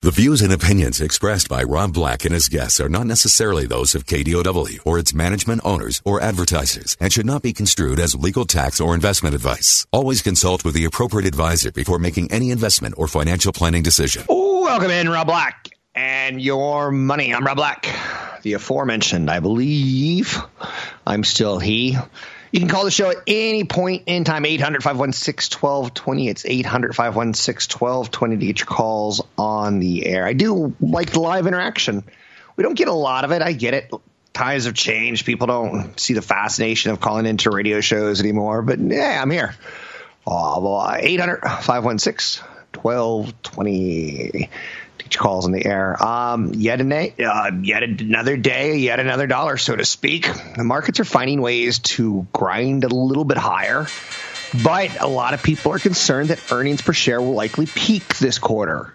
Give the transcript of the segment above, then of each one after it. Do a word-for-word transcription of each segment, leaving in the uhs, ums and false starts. The views and opinions expressed by Rob Black and his guests are not necessarily those of K D O W or its management, owners, or advertisers, and should not be construed as legal, tax, or investment advice. Always consult with the appropriate advisor before making any investment or financial planning decision. Welcome in, Rob Black and your money. I'm Rob Black, the aforementioned, I believe. I'm still he. You can call the show at any point in time, eight hundred, five one six, one two two zero. It's eight hundred, five one six, one two two zero to get your calls on the air. I do like the live interaction. We don't get a lot of it. I get it. Times have changed. People don't see the fascination of calling into radio shows anymore. But, yeah, I'm here. eight hundred, five one six, one two two zero. Calls on the air. Um, yet, an, uh, yet another day, yet another dollar, so to speak. The markets are finding ways to grind a little bit higher, but a lot of people are concerned that earnings per share will likely peak this quarter,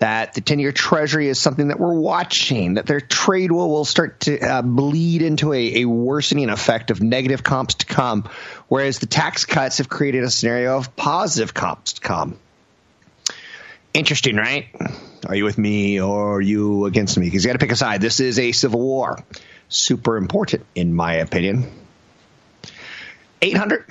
that the ten-year Treasury is something that we're watching, that their trade war will start to uh, bleed into a, a worsening effect of negative comps to come, whereas the tax cuts have created a scenario of positive comps to come. Interesting, right? Are you with me or are you against me? Because you got to pick a side. This is a civil war. Super important, in my opinion. eight hundred,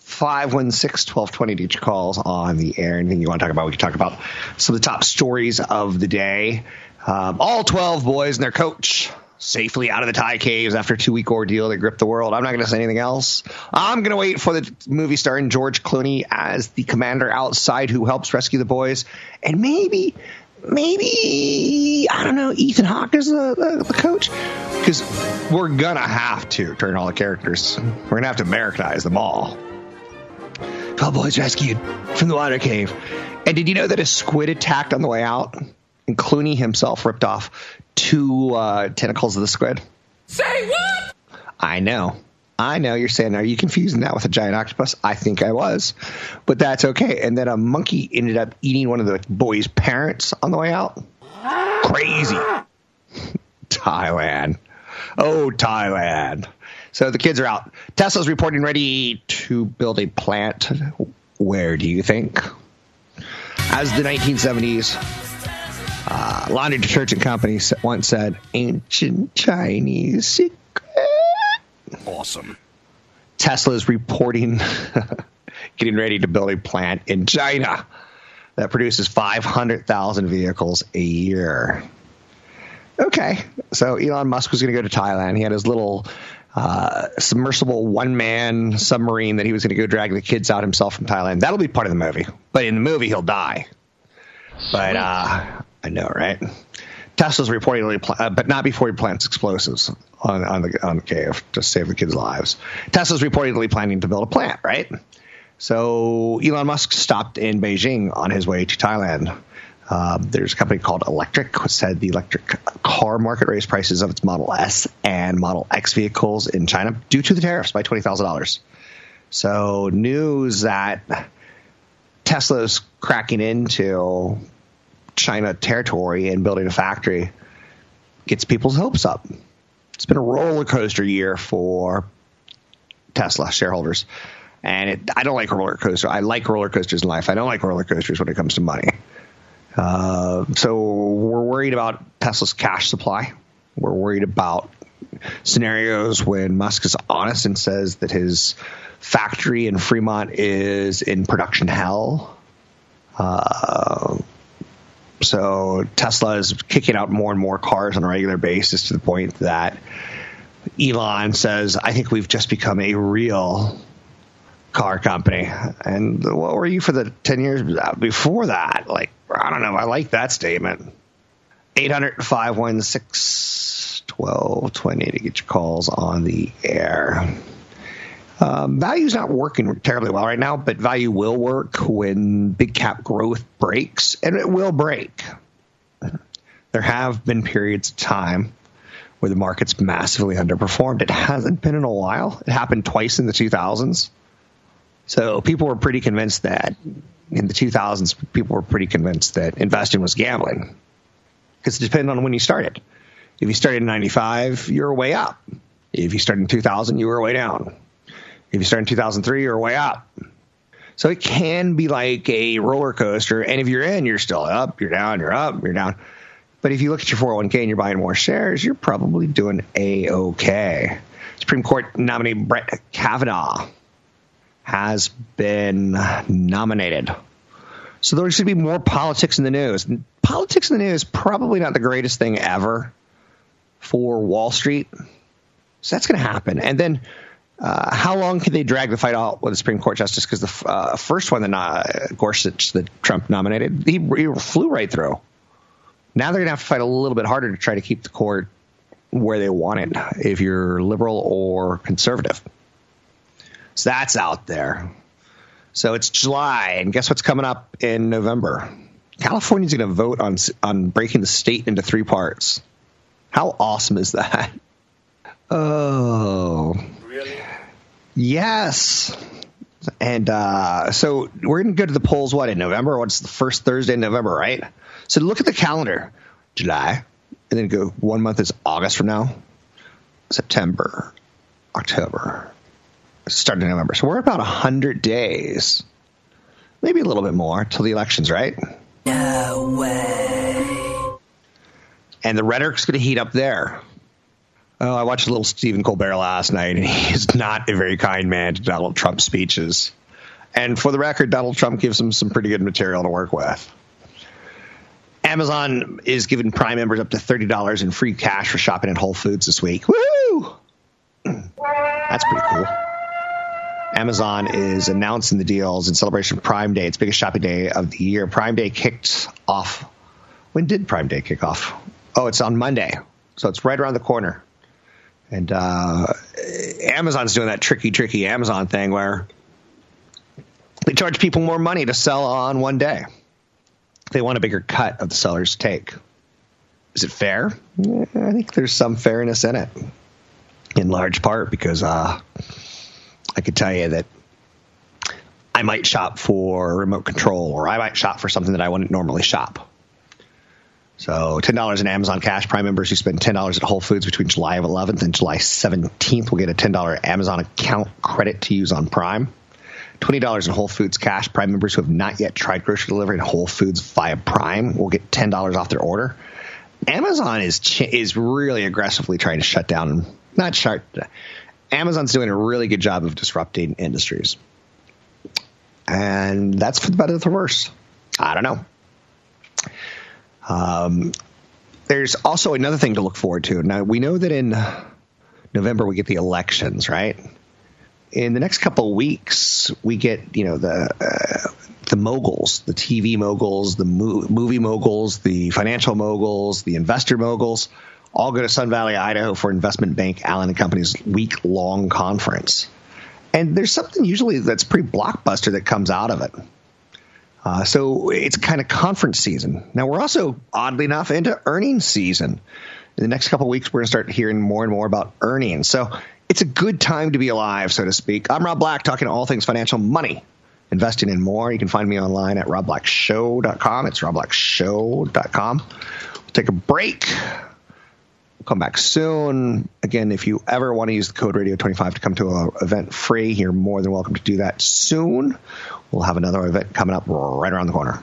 five one six, one two two zero to each calls on the air. Anything you want to talk about, we can talk about some of the top stories of the day. Um, all twelve boys and their coach safely out of the Thai caves after a two-week ordeal that gripped the world. I'm not going to say anything else. I'm going to wait for the movie starring George Clooney as the commander outside who helps rescue the boys. And maybe, maybe, I don't know, Ethan Hawke is the, the, the coach? Because we're going to have to turn all the characters. We're going to have to Americanize them all. twelve boys rescued from the water cave. And did you know that a squid attacked on the way out? And Clooney himself ripped off two uh, tentacles of the squid. Say what? I know. I know. You're saying, are you confusing that with a giant octopus? I think I was. But that's okay. And then a monkey ended up eating one of the boys' parents on the way out. Crazy. Thailand. Oh, Thailand. So the kids are out. Tesla's reporting ready to build a plant. Where do you think? As the nineteen seventies... Uh, laundry detergent company once said, ancient Chinese secret. Awesome. Tesla's reporting, getting ready to build a plant in China that produces five hundred thousand vehicles a year. Okay. So Elon Musk was going to go to Thailand. He had his little uh, submersible one-man submarine that he was going to go drag the kids out himself from Thailand. That'll be part of the movie. But in the movie, he'll die. But uh, I know, right? Tesla's reportedly, pl- uh, but not before he plants explosives on, on the on the cave to save the kids' lives. Tesla's reportedly planning to build a plant, right? So Elon Musk stopped in Beijing on his way to Thailand. Uh, there's a company called Electrek, which said the electric car market raised prices of its Model S and Model X vehicles in China due to the tariffs by twenty thousand dollars. So news that Tesla's cracking into China territory and building a factory gets people's hopes up. It's been a roller coaster year for Tesla shareholders. And it, I don't like roller coasters. I like roller coasters in life. I don't like roller coasters when it comes to money. Uh, so we're worried about Tesla's cash supply. We're worried about scenarios when Musk is honest and says that his factory in Fremont is in production hell. Uh, so Tesla is kicking out more and more cars on a regular basis to the point that Elon says, I think we've just become a real car company. And what were you for the ten years before that? Like, I don't know. I like that statement. eight hundred, five one six, one two two zero to get your calls on the air. Um, value's not working terribly well right now, but value will work when big cap growth breaks, and it will break. There have been periods of time where the market's massively underperformed. It hasn't been in a while. It happened twice in the two thousands. So people were pretty convinced that in the two thousands, people were pretty convinced that investing was gambling, because it depended on when you started. If you started in ninety-five, you were way up. If you started in two thousand, you were way down. If you start in two thousand three, you're way up. So it can be like a roller coaster. And if you're in, you're still up, you're down, you're up, you're down. But if you look at your four oh one k and you're buying more shares, you're probably doing A-OK. Supreme Court nominee Brett Kavanaugh has been nominated. So there should be more politics in the news. Politics in the news is probably not the greatest thing ever for Wall Street. So that's going to happen. And then Uh, how long can they drag the fight out with the Supreme Court justice? Because the uh, first one, the uh, Gorsuch, that Trump nominated, he, he flew right through. Now they're going to have to fight a little bit harder to try to keep the court where they want it, if you're liberal or conservative. So that's out there. So it's July, and guess what's coming up in November? California's going to vote on on breaking the state into three parts. How awesome is that? Oh. Really? Yes. And uh, so we're going to go to the polls, what, in November? What's the first Thursday in November, right? So look at the calendar. July. And then go one month is August from now. September. October. Start in November. So we're about one hundred days. Maybe a little bit more till the elections, right? No way. And the rhetoric's going to heat up there. Oh, I watched a little Stephen Colbert last night, and he's not a very kind man to Donald Trump's speeches. And for the record, Donald Trump gives him some pretty good material to work with. Amazon is giving Prime members up to thirty dollars in free cash for shopping at Whole Foods this week. Woo! That's pretty cool. Amazon is announcing the deals in celebration of Prime Day, its biggest shopping day of the year. Prime Day kicked off. When did Prime Day kick off? Oh, it's on Monday. So it's right around the corner. And uh, Amazon's doing that tricky, tricky Amazon thing where they charge people more money to sell on one day. They want a bigger cut of the seller's take. Is it fair? Yeah, I think there's some fairness in it, in large part because uh, I could tell you that I might shop for a remote control, or I might shop for something that I wouldn't normally shop. So ten dollars in Amazon cash. Prime members who spend ten dollars at Whole Foods between July eleventh and July seventeenth will get a ten dollars Amazon account credit to use on Prime. twenty dollars in Whole Foods cash. Prime members who have not yet tried grocery delivery at Whole Foods via Prime will get ten dollars off their order. Amazon is ch- is really aggressively trying to shut down. Not shut. Amazon's doing a really good job of disrupting industries. And that's for the better or the worse. I don't know. Um, there's also another thing to look forward to. Now, we know that in November we get the elections, right? In the next couple of weeks, we get, you know, the uh, the moguls, the T V moguls, the mo- movie moguls, the financial moguls, the investor moguls, all go to Sun Valley, Idaho for investment bank Allen and Company's week-long conference. And there's something usually that's pretty blockbuster that comes out of it. Uh, so it's kind of conference season. Now, we're also, oddly enough, into earnings season. In the next couple of weeks, we're going to start hearing more and more about earnings. So it's a good time to be alive, so to speak. I'm Rob Black, talking all things financial, money, investing, and more. You can find me online at rob black show dot com. It's rob black show dot com. We'll take a break. We'll come back soon. Again, if you ever want to use the code radio twenty-five to come to an event free, you're more than welcome to do that soon. We'll have another event coming up right around the corner.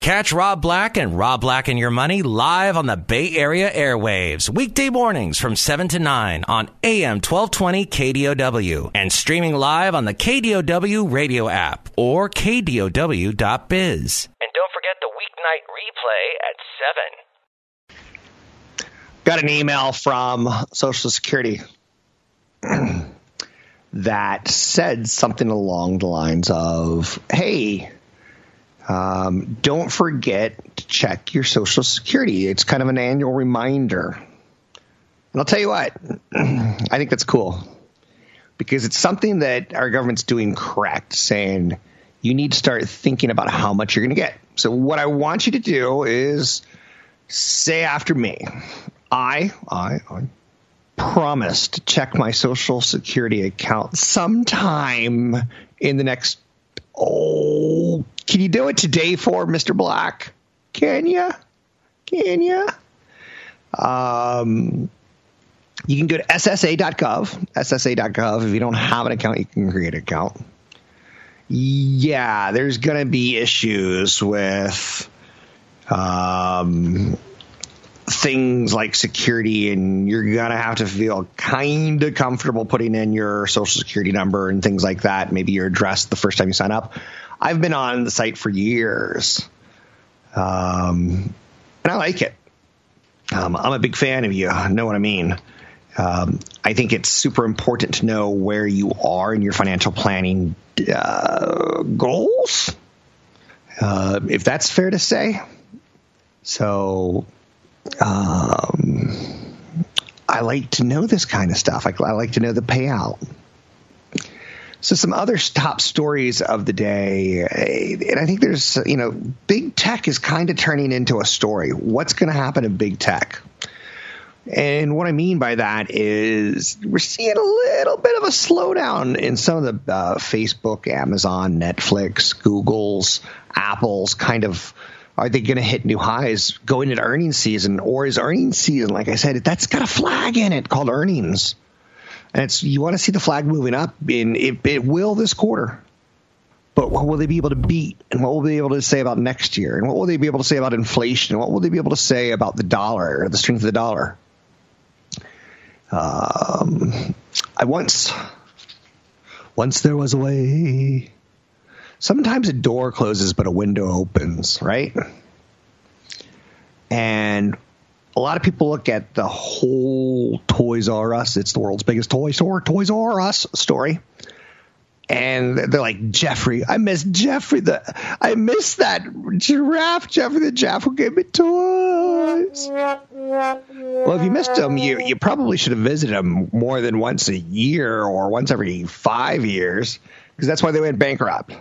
Catch Rob Black and Rob Black and Your Money live on the Bay Area airwaves, weekday mornings from seven to nine on A M twelve twenty K D O W and streaming live on the K D O W radio app or K D O W dot biz. And don't forget the weeknight replay at seven. Got an email from Social Security that said something along the lines of, hey, um, don't forget to check your Social Security. It's kind of an annual reminder. And I'll tell you what, I think that's cool. because it's something that our government's doing correct, saying you need to start thinking about how much you're going to get. So what I want you to do is say after me, I, I, I promise to check my Social Security account sometime in the next, oh, can you do it today for Mister Black? Can you? Can you? Um, you can go to S S A dot gov, S S A dot gov. If you don't have an account, you can create an account. Yeah, there's going to be issues with um, things like security, and you're going to have to feel kind of comfortable putting in your Social Security number and things like that. Maybe your address the first time you sign up. I've been on the site for years, um, and I like it. Um, I'm a big fan of you. Know what I mean? Um, I think it's super important to know where you are in your financial planning uh, goals, uh, if that's fair to say. So um, I like to know this kind of stuff. I, I like to know the payout. So some other top stories of the day, and I think there's, you know, big tech is kind of turning into a story. What's going to happen to big tech? And what I mean by that is we're seeing a little bit of a slowdown in some of the uh, Facebook, Amazon, Netflix, Google's, Apple's kind of, are they going to hit new highs going into earnings season? Or is earnings season, like I said, that's got a flag in it called earnings. And it's, you want to see the flag moving up, and it, it will this quarter. But what will they be able to beat? And what will they be able to say about next year? And what will they be able to say about inflation? And what will they be able to say about the dollar or the strength of the dollar? Um, I once, once there was a way. Sometimes a door closes, but a window opens, right? And a lot of people look at the whole Toys R Us, it's the world's biggest toy store, Toys R Us story. And they're like, Jeffrey, I miss Jeffrey the, I miss that giraffe, Jeffrey the Giraffe who gave me toys. Well, if you missed him, you, you probably should have visited him more than once a year or once every five years because that's why they went bankrupt.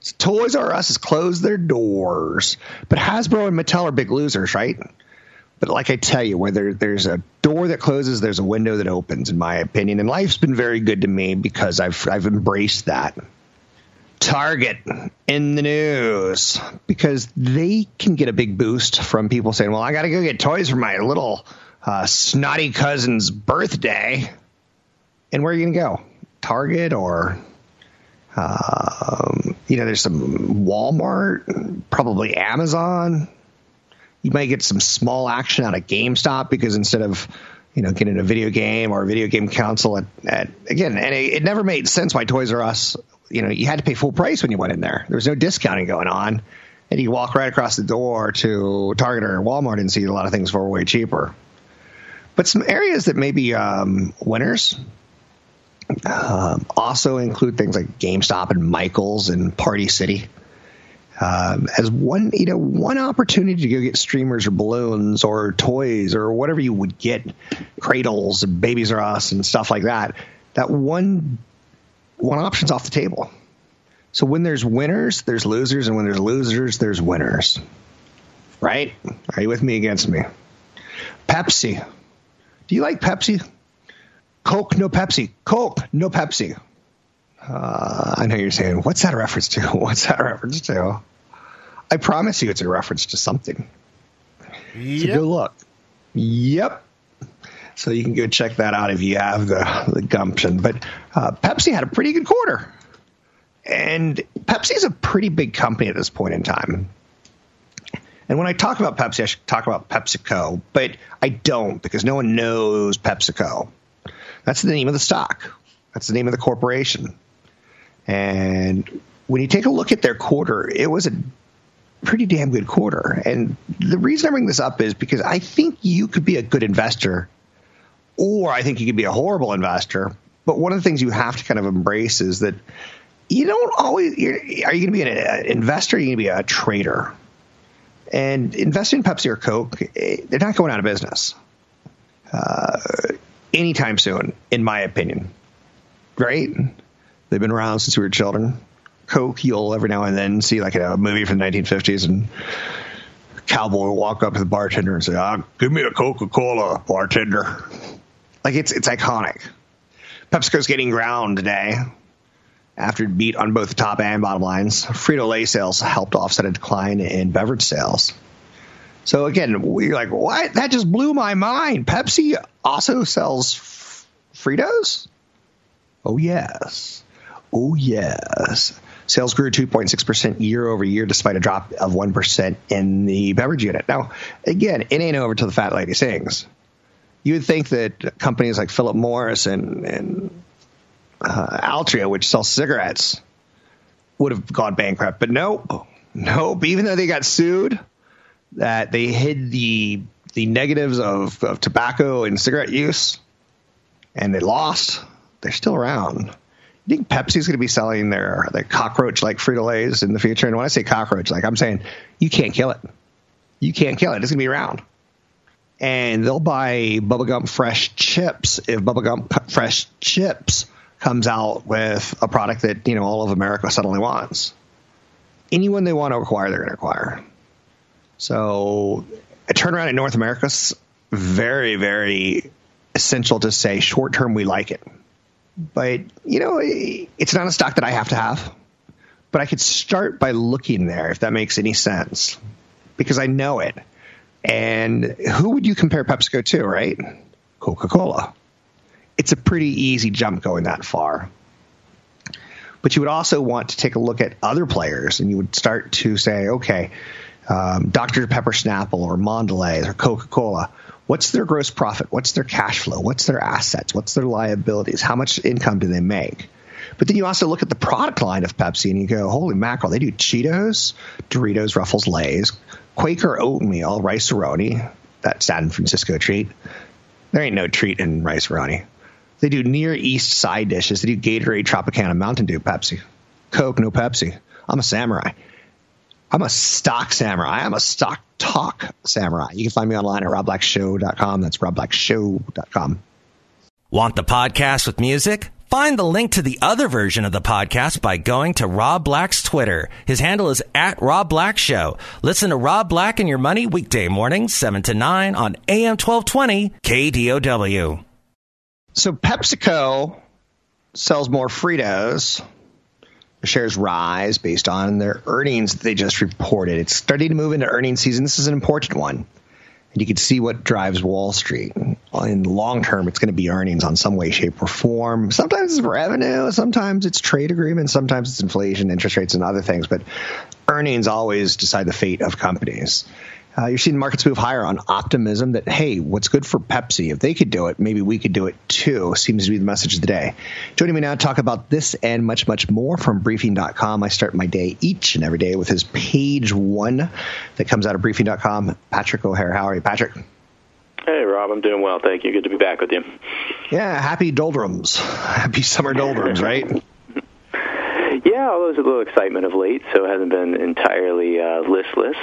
So Toys R Us has closed their doors, but Hasbro and Mattel are big losers, right? But like I tell you, where there, there's a door that closes, there's a window that opens, in my opinion. And life's been very good to me because I've I've embraced that. Target in the news because they can get a big boost from people saying, well, I got to go get toys for my little uh, snotty cousin's birthday. And where are you going to go? Target or, um, you know, there's some Walmart, probably Amazon. You might get some small action out of GameStop because instead of, you know, getting a video game or a video game console at, at again, and it, it never made sense why Toys R Us, you know, you had to pay full price when you went in there. There was no discounting going on. And you walk right across the door to Target or Walmart and see a lot of things for way cheaper. But some areas that may be um, winners um, also include things like GameStop and Michaels and Party City. Um, as one, you know, one opportunity to go get streamers or balloons or toys or whatever you would get, cradles and Babies R Us and stuff like that. That one, one option's off the table. So when there's winners, there's losers, and when there's losers, there's winners. Right? Are you with me against me? Pepsi. Do you like Pepsi? Coke, no Pepsi. Coke, no Pepsi. Uh, I know you're saying, what's that a reference to? What's that a reference to? I promise you it's a reference to something. Yep. So go look. Yep. So you can go check that out if you have the, the gumption. But uh, Pepsi had a pretty good quarter. And Pepsi is a pretty big company at this point in time. And when I talk about Pepsi, I should talk about PepsiCo. But I don't because no one knows PepsiCo. That's the name of the stock. That's the name of the corporation. And when you take a look at their quarter, it was a pretty damn good quarter. And the reason I bring this up is because I think you could be a good investor, or I think you could be a horrible investor. But one of the things you have to kind of embrace is that you don't always – are you going to be an investor or are you going to be a trader? And investing in Pepsi or Coke, they're not going out of business uh, anytime soon, in my opinion. great. They've been around since we were children. Coke, you'll every now and then see like a movie from the nineteen fifties and a cowboy will walk up to the bartender and say, ah, give me a Coca-Cola, bartender. Like it's it's iconic. PepsiCo's getting ground today after it beat on both the top and bottom lines. Frito-Lay sales helped offset a decline in beverage sales. So again, we're like, what? That just blew my mind. Pepsi also sells f- Fritos? Oh, yes. Oh, yes. Sales grew two point six percent year over year despite a drop of one percent in the beverage unit. Now, again, it ain't over till the fat lady sings. You would think that companies like Philip Morris and, and uh, Altria, which sell cigarettes, would have gone bankrupt. But nope. Nope. Even though they got sued, that they hid the the negatives of, of tobacco and cigarette use, and they lost, they're still around. You think Pepsi's going to be selling their, their cockroach-like Frito-Lays in the future? And when I say cockroach-like, I'm saying you can't kill it. You can't kill it. It's going to be around. And they'll buy Bubblegum Fresh Chips if Bubblegum Fresh Chips comes out with a product that, you know, all of America suddenly wants. Anyone they want to acquire, they're going to acquire. So a turnaround in North America is very, very essential to say short term we like it. But, you know, it's not a stock that I have to have. But I could start by looking there, if that makes any sense, because I know it. And who would you compare PepsiCo to, right? Coca-Cola. It's a pretty easy jump going that far. But you would also want to take a look at other players, and you would start to say, okay, Um, Doctor Pepper Snapple or Mondelez or Coca-Cola, what's their gross profit? What's their cash flow? What's their assets? What's their liabilities? How much income do they make? But then you also look at the product line of Pepsi and you go, holy mackerel, they do Cheetos, Doritos, Ruffles, Lay's, Quaker Oatmeal, Rice-A-Roni, that San Francisco treat. There ain't no treat in Rice-A-Roni. They do Near East side dishes. They do Gatorade, Tropicana, Mountain Dew, Pepsi. Coke, no Pepsi. I'm a samurai. I'm a stock samurai. I'm a stock talk samurai. You can find me online at rob black show dot com. That's rob black show dot com. Want the podcast with music? Find the link to the other version of the podcast by going to Rob Black's Twitter. His handle is at Rob Black Show. Listen to Rob Black and Your Money weekday mornings, seven to nine on A M twelve twenty K D O W. So PepsiCo sells more Fritos. Shares rise based on their earnings that they just reported. It's starting to move into earnings season. This is an important one. And you can see what drives Wall Street. In the long term, it's going to be earnings on some way, shape, or form. Sometimes it's revenue. Sometimes it's trade agreements. Sometimes it's inflation, interest rates, and other things. But earnings always decide the fate of companies. Uh, you're seeing markets move higher on optimism that, hey, what's good for Pepsi? If they could do it, maybe we could do it too, seems to be the message of the day. Joining me now to talk about this and much, much more from briefing dot com. I start my day each and every day with his page one that comes out of briefing dot com. Patrick O'Hare. How are you, Patrick? Hey, Rob. I'm doing well. Thank you. Good to be back with you. Yeah, happy doldrums. Happy summer doldrums, right? Yeah, although there's a little excitement of late, so it hasn't been entirely uh, listless.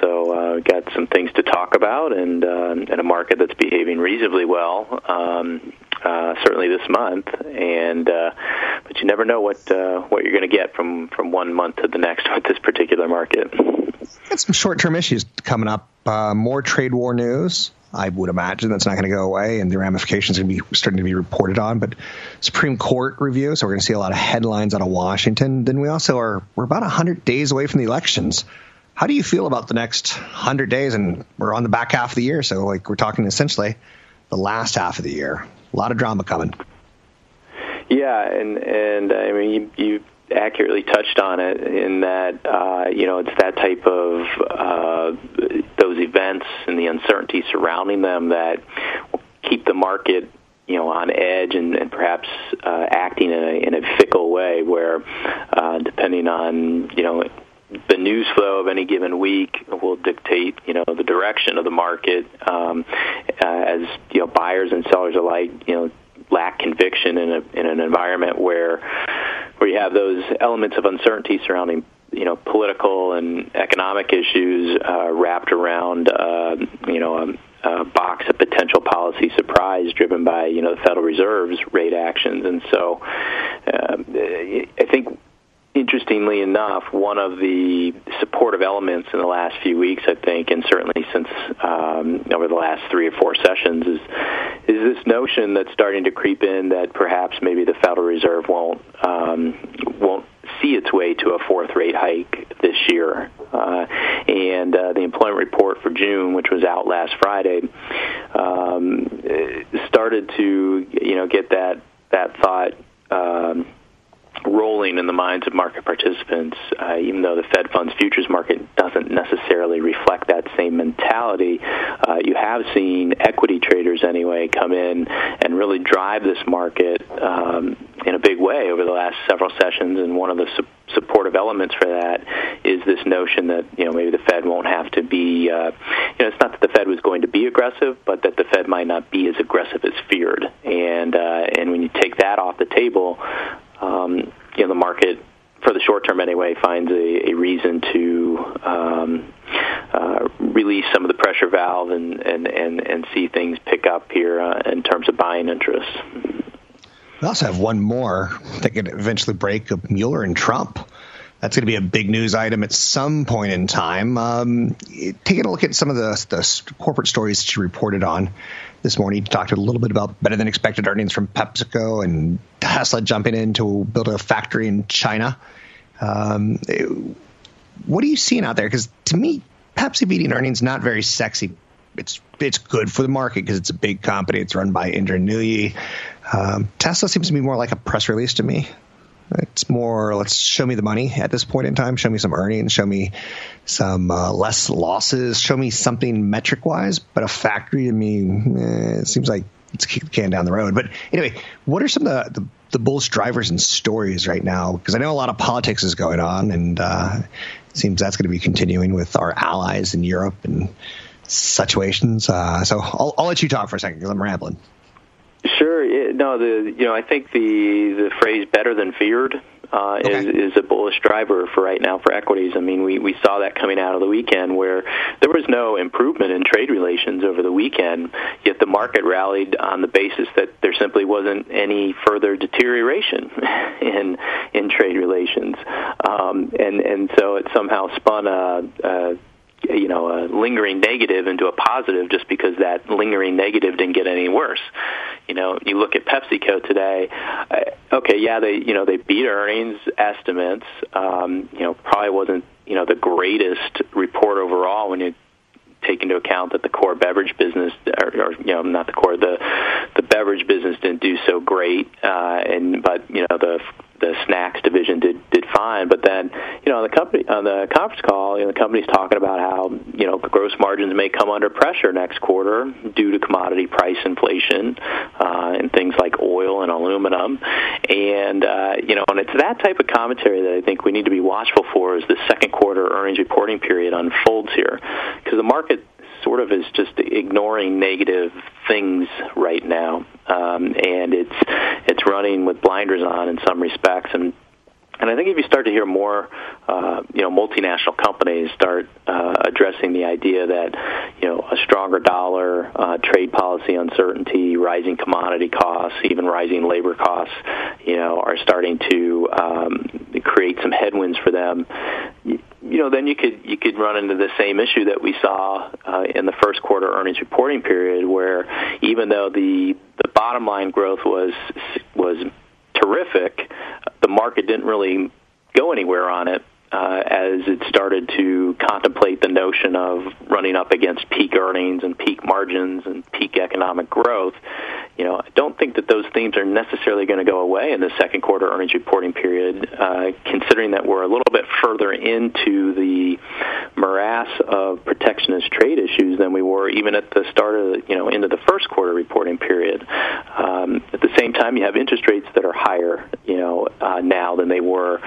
So uh, we've got some things to talk about and, uh, and a market that's behaving reasonably well, um, uh, certainly this month. And uh, but you never know what uh, what you're going to get from, from one month to the next with this particular market. Got some short-term issues coming up. Uh, more trade war news. I would imagine that's not going to go away, and the ramifications are going to be starting to be reported on. But Supreme Court review, so we're going to see a lot of headlines out of Washington. Then we also are we're about one hundred days away from the elections. How do you feel about the next one hundred days? And we're on the back half of the year, so like we're talking essentially the last half of the year. A lot of drama coming. Yeah, and and I mean you. you accurately touched on it in that, uh, you know, it's that type of uh, those events and the uncertainty surrounding them that keep the market, you know, on edge and, and perhaps uh, acting in a, in a fickle way where, uh, depending on, you know, the news flow of any given week will dictate, you know, the direction of the market um, as, you know, buyers and sellers alike, you know, lack conviction in a in an environment where where you have those elements of uncertainty surrounding, you know, political and economic issues uh, wrapped around, uh, you know, um, uh, box a potential policy surprise driven by, you know, the Federal Reserve's rate actions. And so uh, I think, interestingly enough, one of the supportive elements in the last few weeks, I think, and certainly since um, over the last three or four sessions, is is this notion that's starting to creep in that perhaps maybe the Federal Reserve won't um, won't see its way to a fourth rate hike this year. Uh, and uh, the employment report for June, which was out last Friday, um, started to you know get that that thought. Um, rolling in the minds of market participants, uh, even though the Fed funds futures market doesn't necessarily reflect that same mentality. Uh, you have seen equity traders, anyway, come in and really drive this market um, in a big way over the last several sessions, and one of the su- supportive elements for that is this notion that, you know, maybe the Fed won't have to be, uh, you know, it's not that the Fed was going to be aggressive, but that the Fed might not be as aggressive as feared. And, uh, and when you take that off the table, Um, you know, the market, for the short term anyway, finds a, a reason to um, uh, release some of the pressure valve and, and, and, and see things pick up here uh, in terms of buying interest. We also have one more that could eventually break of Mueller and Trump. That's going to be a big news item at some point in time. Um, taking a look at some of the, the corporate stories that you reported on this morning, you talked a little bit about better than expected earnings from PepsiCo and Tesla jumping in to build a factory in China. Um, what are you seeing out there? Because to me, Pepsi beating earnings, not very sexy. It's it's good for the market because it's a big company. It's run by Indra Nooyi. Um, Tesla seems to be more like a press release to me. It's more, let's show me the money at this point in time. Show me some earnings. Show me some uh, less losses. Show me something metric-wise. But a factory, I mean, eh, it seems like it's kick the can down the road. But anyway, what are some of the, the, the bullish drivers and stories right now? Because I know a lot of politics is going on, and uh, it seems that's going to be continuing with our allies in Europe and situations. Uh, so I'll, I'll let you talk for a second because I'm rambling. Sure. No, the you know I think the, the phrase "better than feared" uh, okay. is, is a bullish driver for right now for equities. I mean, we, we saw that coming out of the weekend where there was no improvement in trade relations over the weekend, yet the market rallied on the basis that there simply wasn't any further deterioration in in trade relations, um, and and so it somehow spun a. a you know, a lingering negative into a positive just because that lingering negative didn't get any worse. You know, you look at PepsiCo today, okay, yeah, they, you know, they beat earnings estimates. Um, you know, probably wasn't, you know, the greatest report overall when you take into account that the core beverage business, or, or you know, not the core, the the beverage business didn't do so great, uh, and but, you know, the the snacks division did, did fine, but then, you know, on the company on the conference call, you know, the company's talking about how, you know, gross margins may come under pressure next quarter due to commodity price inflation uh, and things like oil and aluminum, and uh, you know, and it's that type of commentary that I think we need to be watchful for as the second quarter earnings reporting period unfolds here, because the market sort of is just ignoring negative things right now, um, and it's it's running with blinders on in some respects, and and I think if you start to hear more, uh, you know, multinational companies start uh, addressing the idea that, you know, a stronger dollar, uh, trade policy uncertainty, rising commodity costs, even rising labor costs, you know, are starting to um, create some headwinds for them. You know, then you could you could run into the same issue that we saw uh, in the first quarter earnings reporting period, where even though the the bottom line growth was was terrific, the market didn't really go anywhere on it uh, as it started to contemplate the notion of running up against peak earnings and peak margins and peak economic growth. You know, I don't think that those themes are necessarily going to go away in the second quarter earnings reporting period, uh, considering that we're a little bit further into the morass of protectionist trade issues than we were even at the start of, the, you know, into the first quarter reporting period. Um, at the same time, you have interest rates that are higher, you know, uh, now than they were,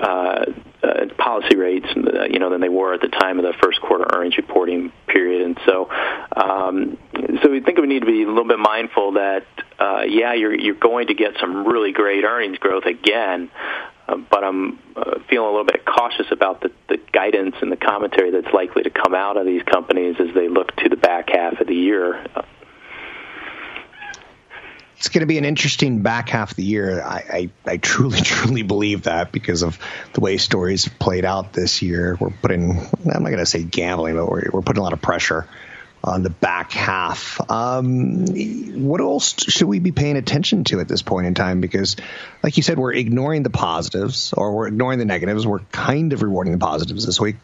uh, uh, policy rates, you know, than they were at the time of the first quarter earnings reporting period. And so, um, so we think we need to be a little bit mindful that, Uh, yeah, you're you're going to get some really great earnings growth again, Uh, but I'm uh, feeling a little bit cautious about the, the guidance and the commentary that's likely to come out of these companies as they look to the back half of the year. It's going to be an interesting back half of the year. I, I, I truly, truly believe that because of the way stories have played out this year. We're putting, I'm not going to say gambling, but we're, we're putting a lot of pressure on the back half. Um, what else should we be paying attention to at this point in time? Because, like you said, we're ignoring the positives or we're ignoring the negatives. We're kind of rewarding the positives this week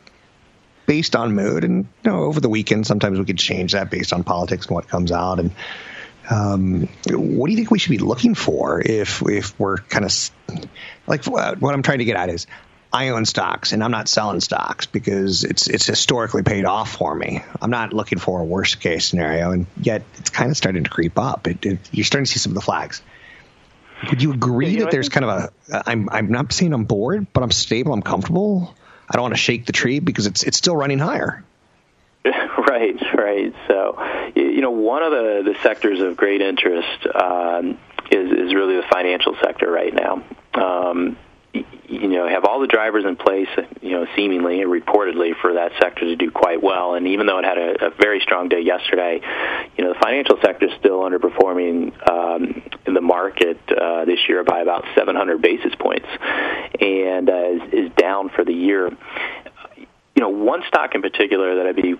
based on mood. And you know, over the weekend, sometimes we could change that based on politics and what comes out. And um, what do you think we should be looking for if if we're kind of – like what I'm trying to get at is – I own stocks, and I'm not selling stocks because it's it's historically paid off for me. I'm not looking for a worst-case scenario, and yet it's kind of starting to creep up. It, it, you're starting to see some of the flags. Would you agree yeah, you that know, there's kind of a – I'm I'm not saying I'm bored, but I'm stable, I'm comfortable. I don't want to shake the tree because it's it's still running higher. Right, right. So, you know, one of the, the sectors of great interest um, is, is really the financial sector right now. Um you know, have all the drivers in place, you know, seemingly and reportedly for that sector to do quite well. And even though it had a, a very strong day yesterday, you know, the financial sector is still underperforming um, in the market uh, this year by about seven hundred basis points and uh, is, is down for the year. You know, one stock in particular that I'd be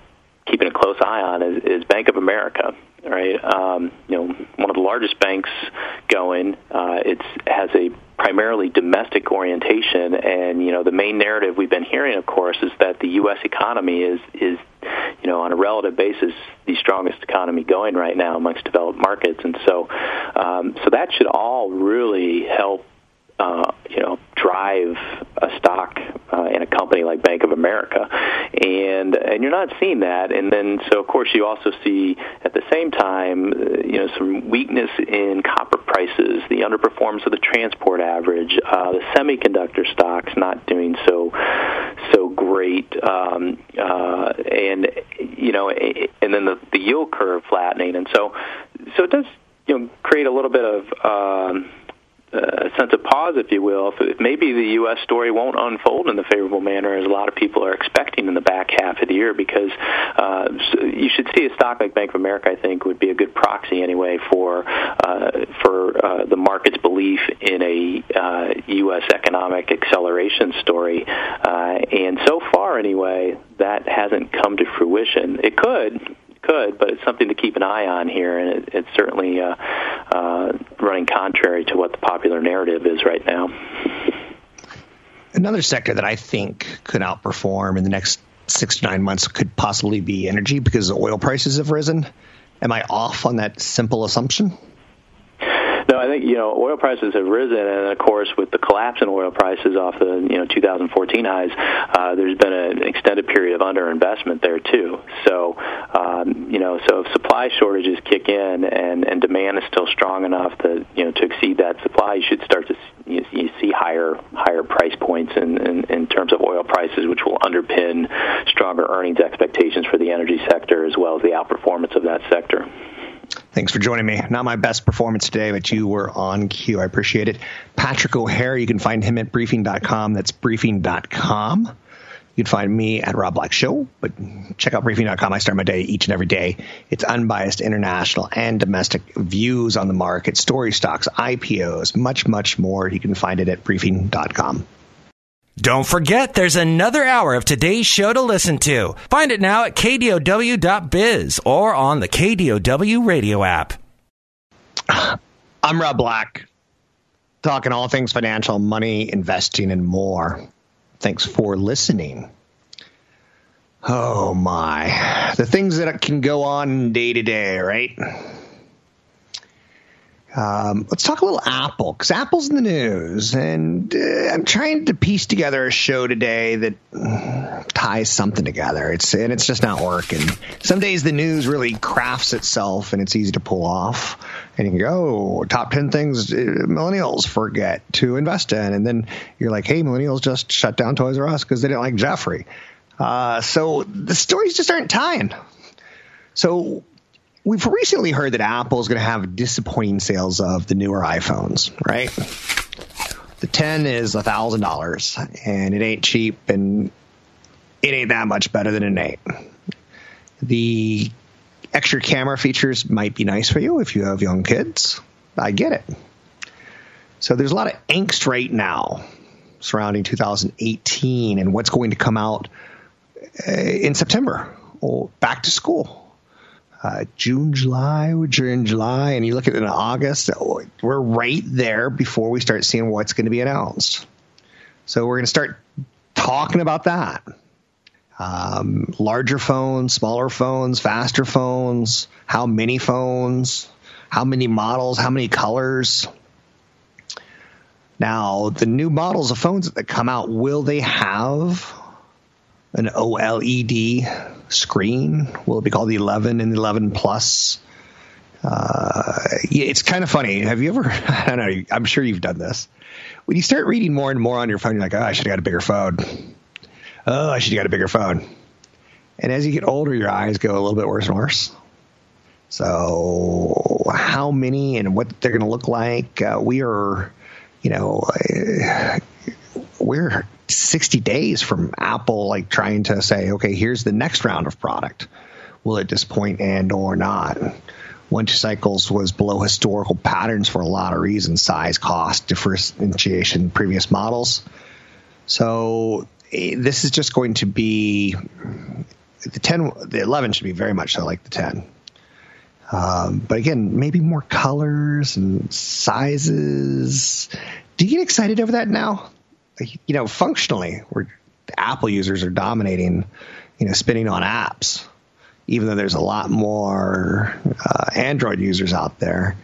keeping a close eye on is, is Bank of America. Right, um, you know, one of the largest banks going. Uh, it has a primarily domestic orientation, and you know, the main narrative we've been hearing, of course, is that the U S economy is is, you know, on a relative basis, the strongest economy going right now amongst developed markets, and so, um, so that should all really help, uh, you know, drive a stock uh, in a company like Bank of America. And and you're not seeing that. And then, so, of course, you also see at the same time, uh, you know, some weakness in copper prices, the underperformance of the transport average, uh, the semiconductor stocks not doing so so great. Um, uh, and, you know, and then the, the yield curve flattening. And so, so it does, you know, create a little bit of... Um, a sense of pause, if you will, if maybe the U S story won't unfold in the favorable manner as a lot of people are expecting in the back half of the year, because uh, you should see a stock like Bank of America, I think, would be a good proxy anyway for uh, for uh, the market's belief in a uh, U S economic acceleration story. Uh, and so far, anyway, that hasn't come to fruition. It could. Could, but it's something to keep an eye on here, and it, it's certainly uh, uh, running contrary to what the popular narrative is right now. Another sector that I think could outperform in the next six to nine months could possibly be energy because the oil prices have risen. Am I off on that simple assumption? No, I think, you know, oil prices have risen, and of course, with the collapse in oil prices off the, you know, two thousand fourteen highs, uh, there's been an extended period of underinvestment there too. So, um, you know, so if supply shortages kick in and, and demand is still strong enough that, you know, to exceed that supply, you should start to you, you see higher higher price points in, in, in terms of oil prices, which will underpin stronger earnings expectations for the energy sector as well as the outperformance of that sector. Thanks for joining me. Not my best performance today, but you were on cue. I appreciate it. Patrick O'Hare, you can find him at briefing dot com. That's briefing dot com. You can find me at Rob Black Show, but check out briefing dot com. I start my day each and every day. It's unbiased international and domestic views on the market, story stocks, I P Os, much, much more. You can find it at briefing dot com. Don't forget, there's another hour of today's show to listen to. Find it now at K D O W dot biz or on the K D O W radio app. I'm Rob Black, talking all things financial, money, investing, and more. Thanks for listening. Oh, my. The things that can go on day to day, right? Um, let's talk a little Apple, because Apple's in the news, and uh, I'm trying to piece together a show today that uh, ties something together, It's and it's just not working. Some days the news really crafts itself, and it's easy to pull off, and you can go, oh, top ten things millennials forget to invest in, and then you're like, hey, millennials just shut down Toys R Us because they didn't like Jeffrey. Uh, so the stories just aren't tying. So... We've recently heard that Apple is going to have disappointing sales of the newer iPhones, right? The ten is one thousand dollars, and it ain't cheap, and it ain't that much better than an eight. The extra camera features might be nice for you if you have young kids. I get it. So there's a lot of angst right now surrounding two thousand eighteen and what's going to come out in September, or back to school. Uh, June, July, we're in July, and you look at it in August, we're right there before we start seeing what's going to be announced. So we're going to start talking about that. Um, larger phones, smaller phones, faster phones, how many phones, how many models, how many colors. Now, the new models of phones that come out, will they have an OLED screen? Will it be called the eleven and the eleven plus? Uh, it's kind of funny. Have you ever, I don't know, I'm sure you've done this. When you start reading more and more on your phone, you're like, oh, I should have got a bigger phone. Oh, I should have got a bigger phone. And as you get older, your eyes go a little bit worse and worse. So how many and what they're going to look like, uh, we are, you know, uh, we're sixty days from Apple, like trying to say, okay, here's the next round of product. Will it disappoint and or not? One two cycles was below historical patterns for a lot of reasons: size, cost, differentiation, previous models. So this is just going to be the ten. The eleven should be very much so like the ten. Um, but again, maybe more colors and sizes. Do you get excited over that now? You know, functionally, we're, Apple users are dominating, you know, spinning on apps, even though there's a lot more uh, Android users out there.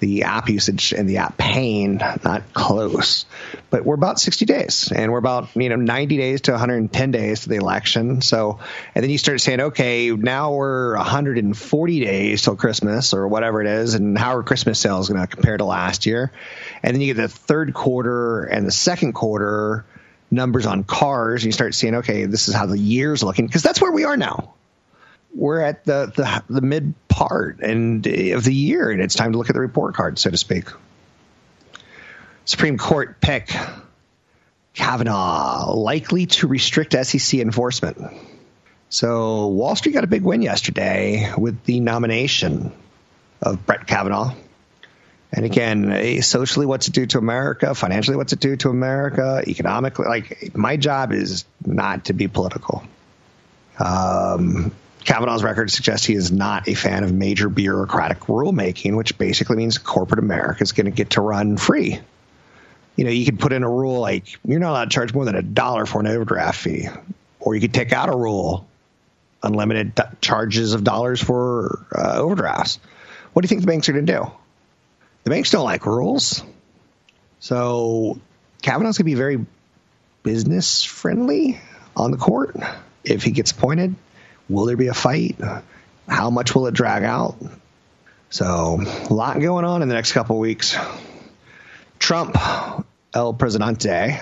The app usage and the app pain, not close. But we're about sixty days, and we're about, you know, ninety days to one hundred ten days to the election. So, and then you start saying, okay, now we're one hundred forty days till Christmas or whatever it is, and how are Christmas sales going to compare to last year? And then you get the third quarter and the second quarter numbers on cars, and you start seeing, okay, this is how the year's looking, because that's where we are now. We're at the, the the mid part and of the year, and it's time to look at the report card, so to speak. Supreme Court pick: Kavanaugh likely to restrict S E C enforcement. So Wall Street got a big win yesterday with the nomination of Brett Kavanaugh. And again, socially, what's it do to America? Financially, what's it do to America? Economically, like, my job is not to be political. Um. Kavanaugh's record suggests he is not a fan of major bureaucratic rulemaking, which basically means corporate America is going to get to run free. You know, you could put in a rule like you're not allowed to charge more than a dollar for an overdraft fee, or you could take out a rule, unlimited t- charges of dollars for uh, overdrafts. What do you think the banks are going to do? The banks don't like rules. So Kavanaugh's going to be very business friendly on the court if he gets appointed. Will there be a fight? How much will it drag out? So, a lot going on in the next couple of weeks. Trump, El Presidente.